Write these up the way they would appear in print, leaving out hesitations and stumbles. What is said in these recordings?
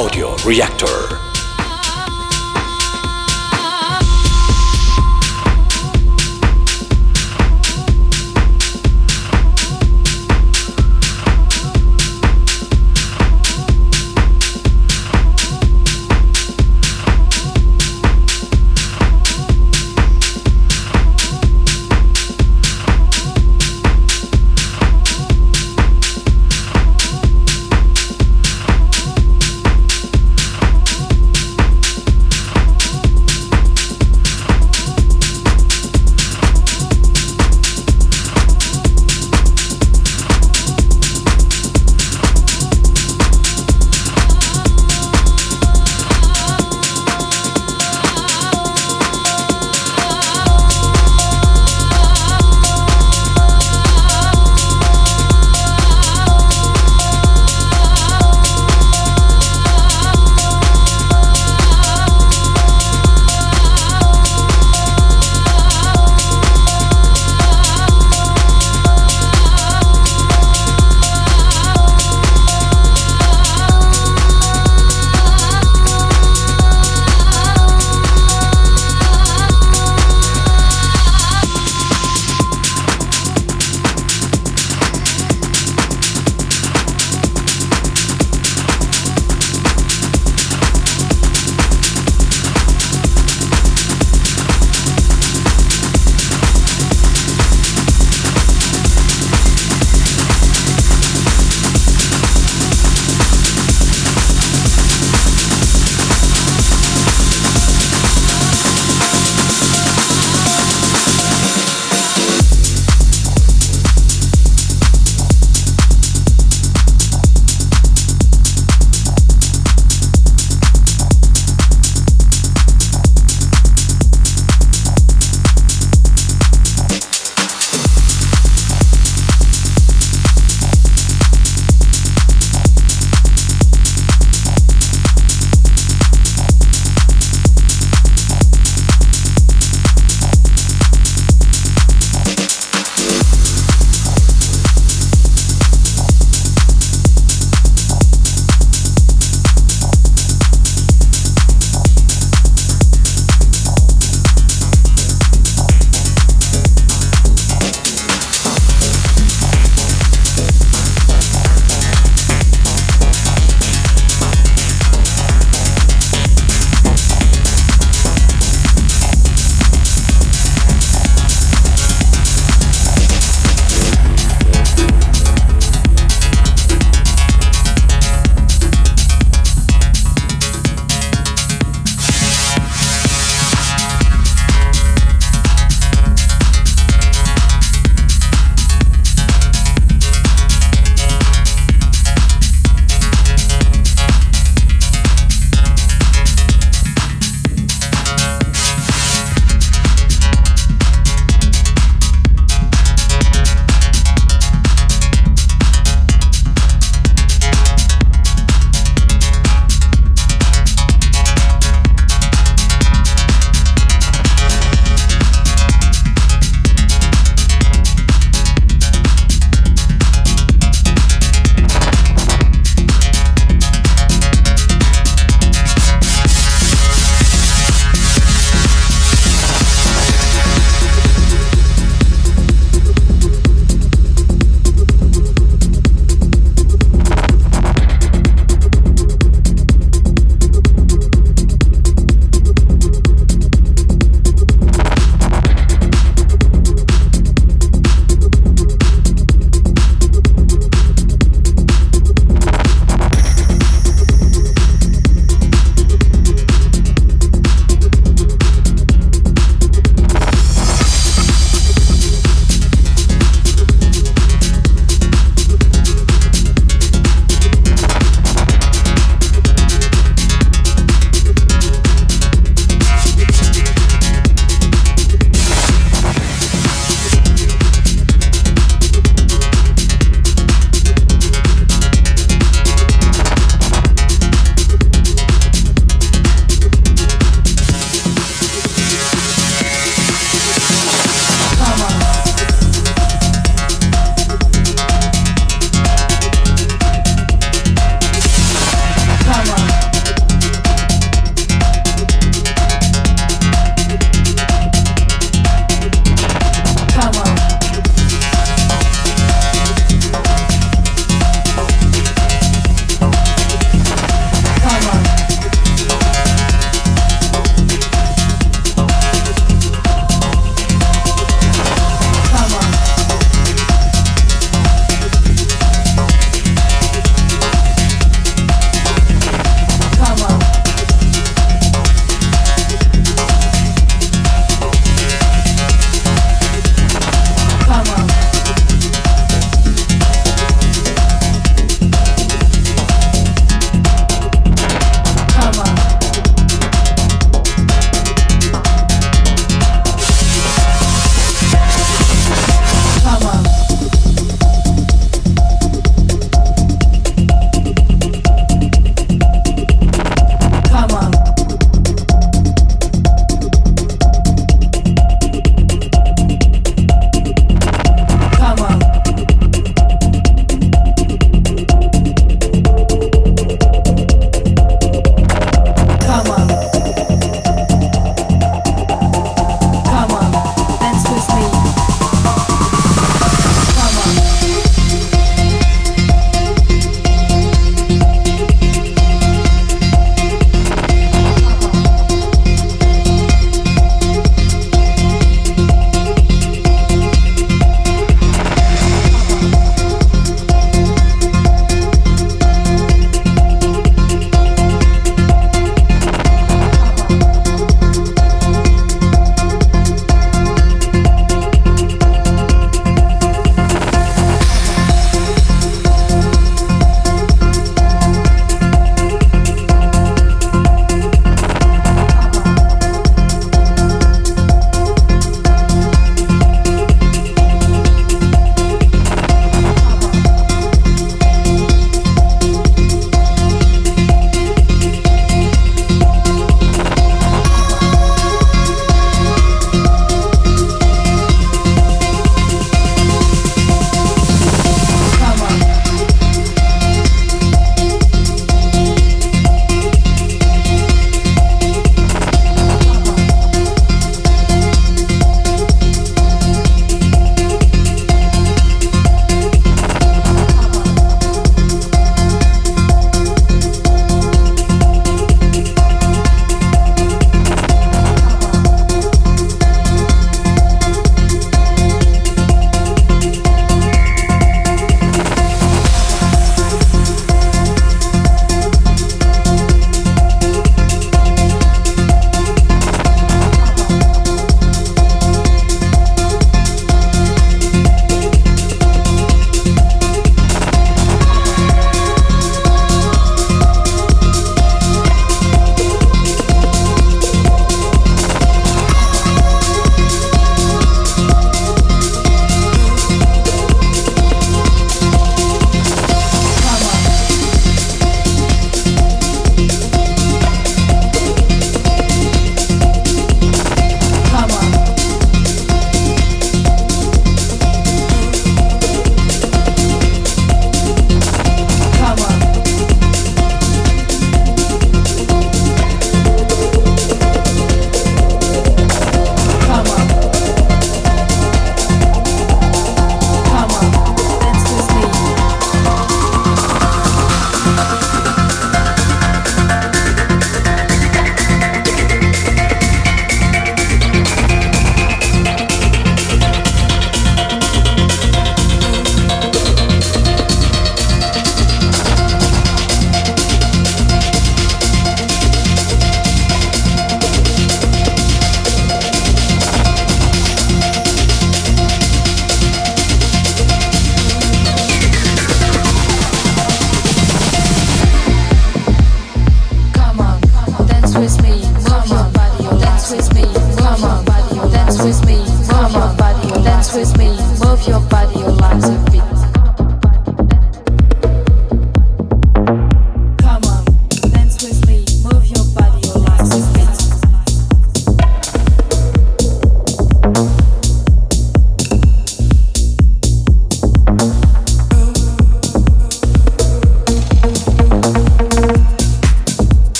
Audio Reactor.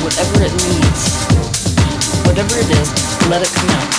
whatever it needs, whatever it is, let it come out.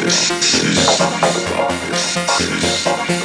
There's something about this.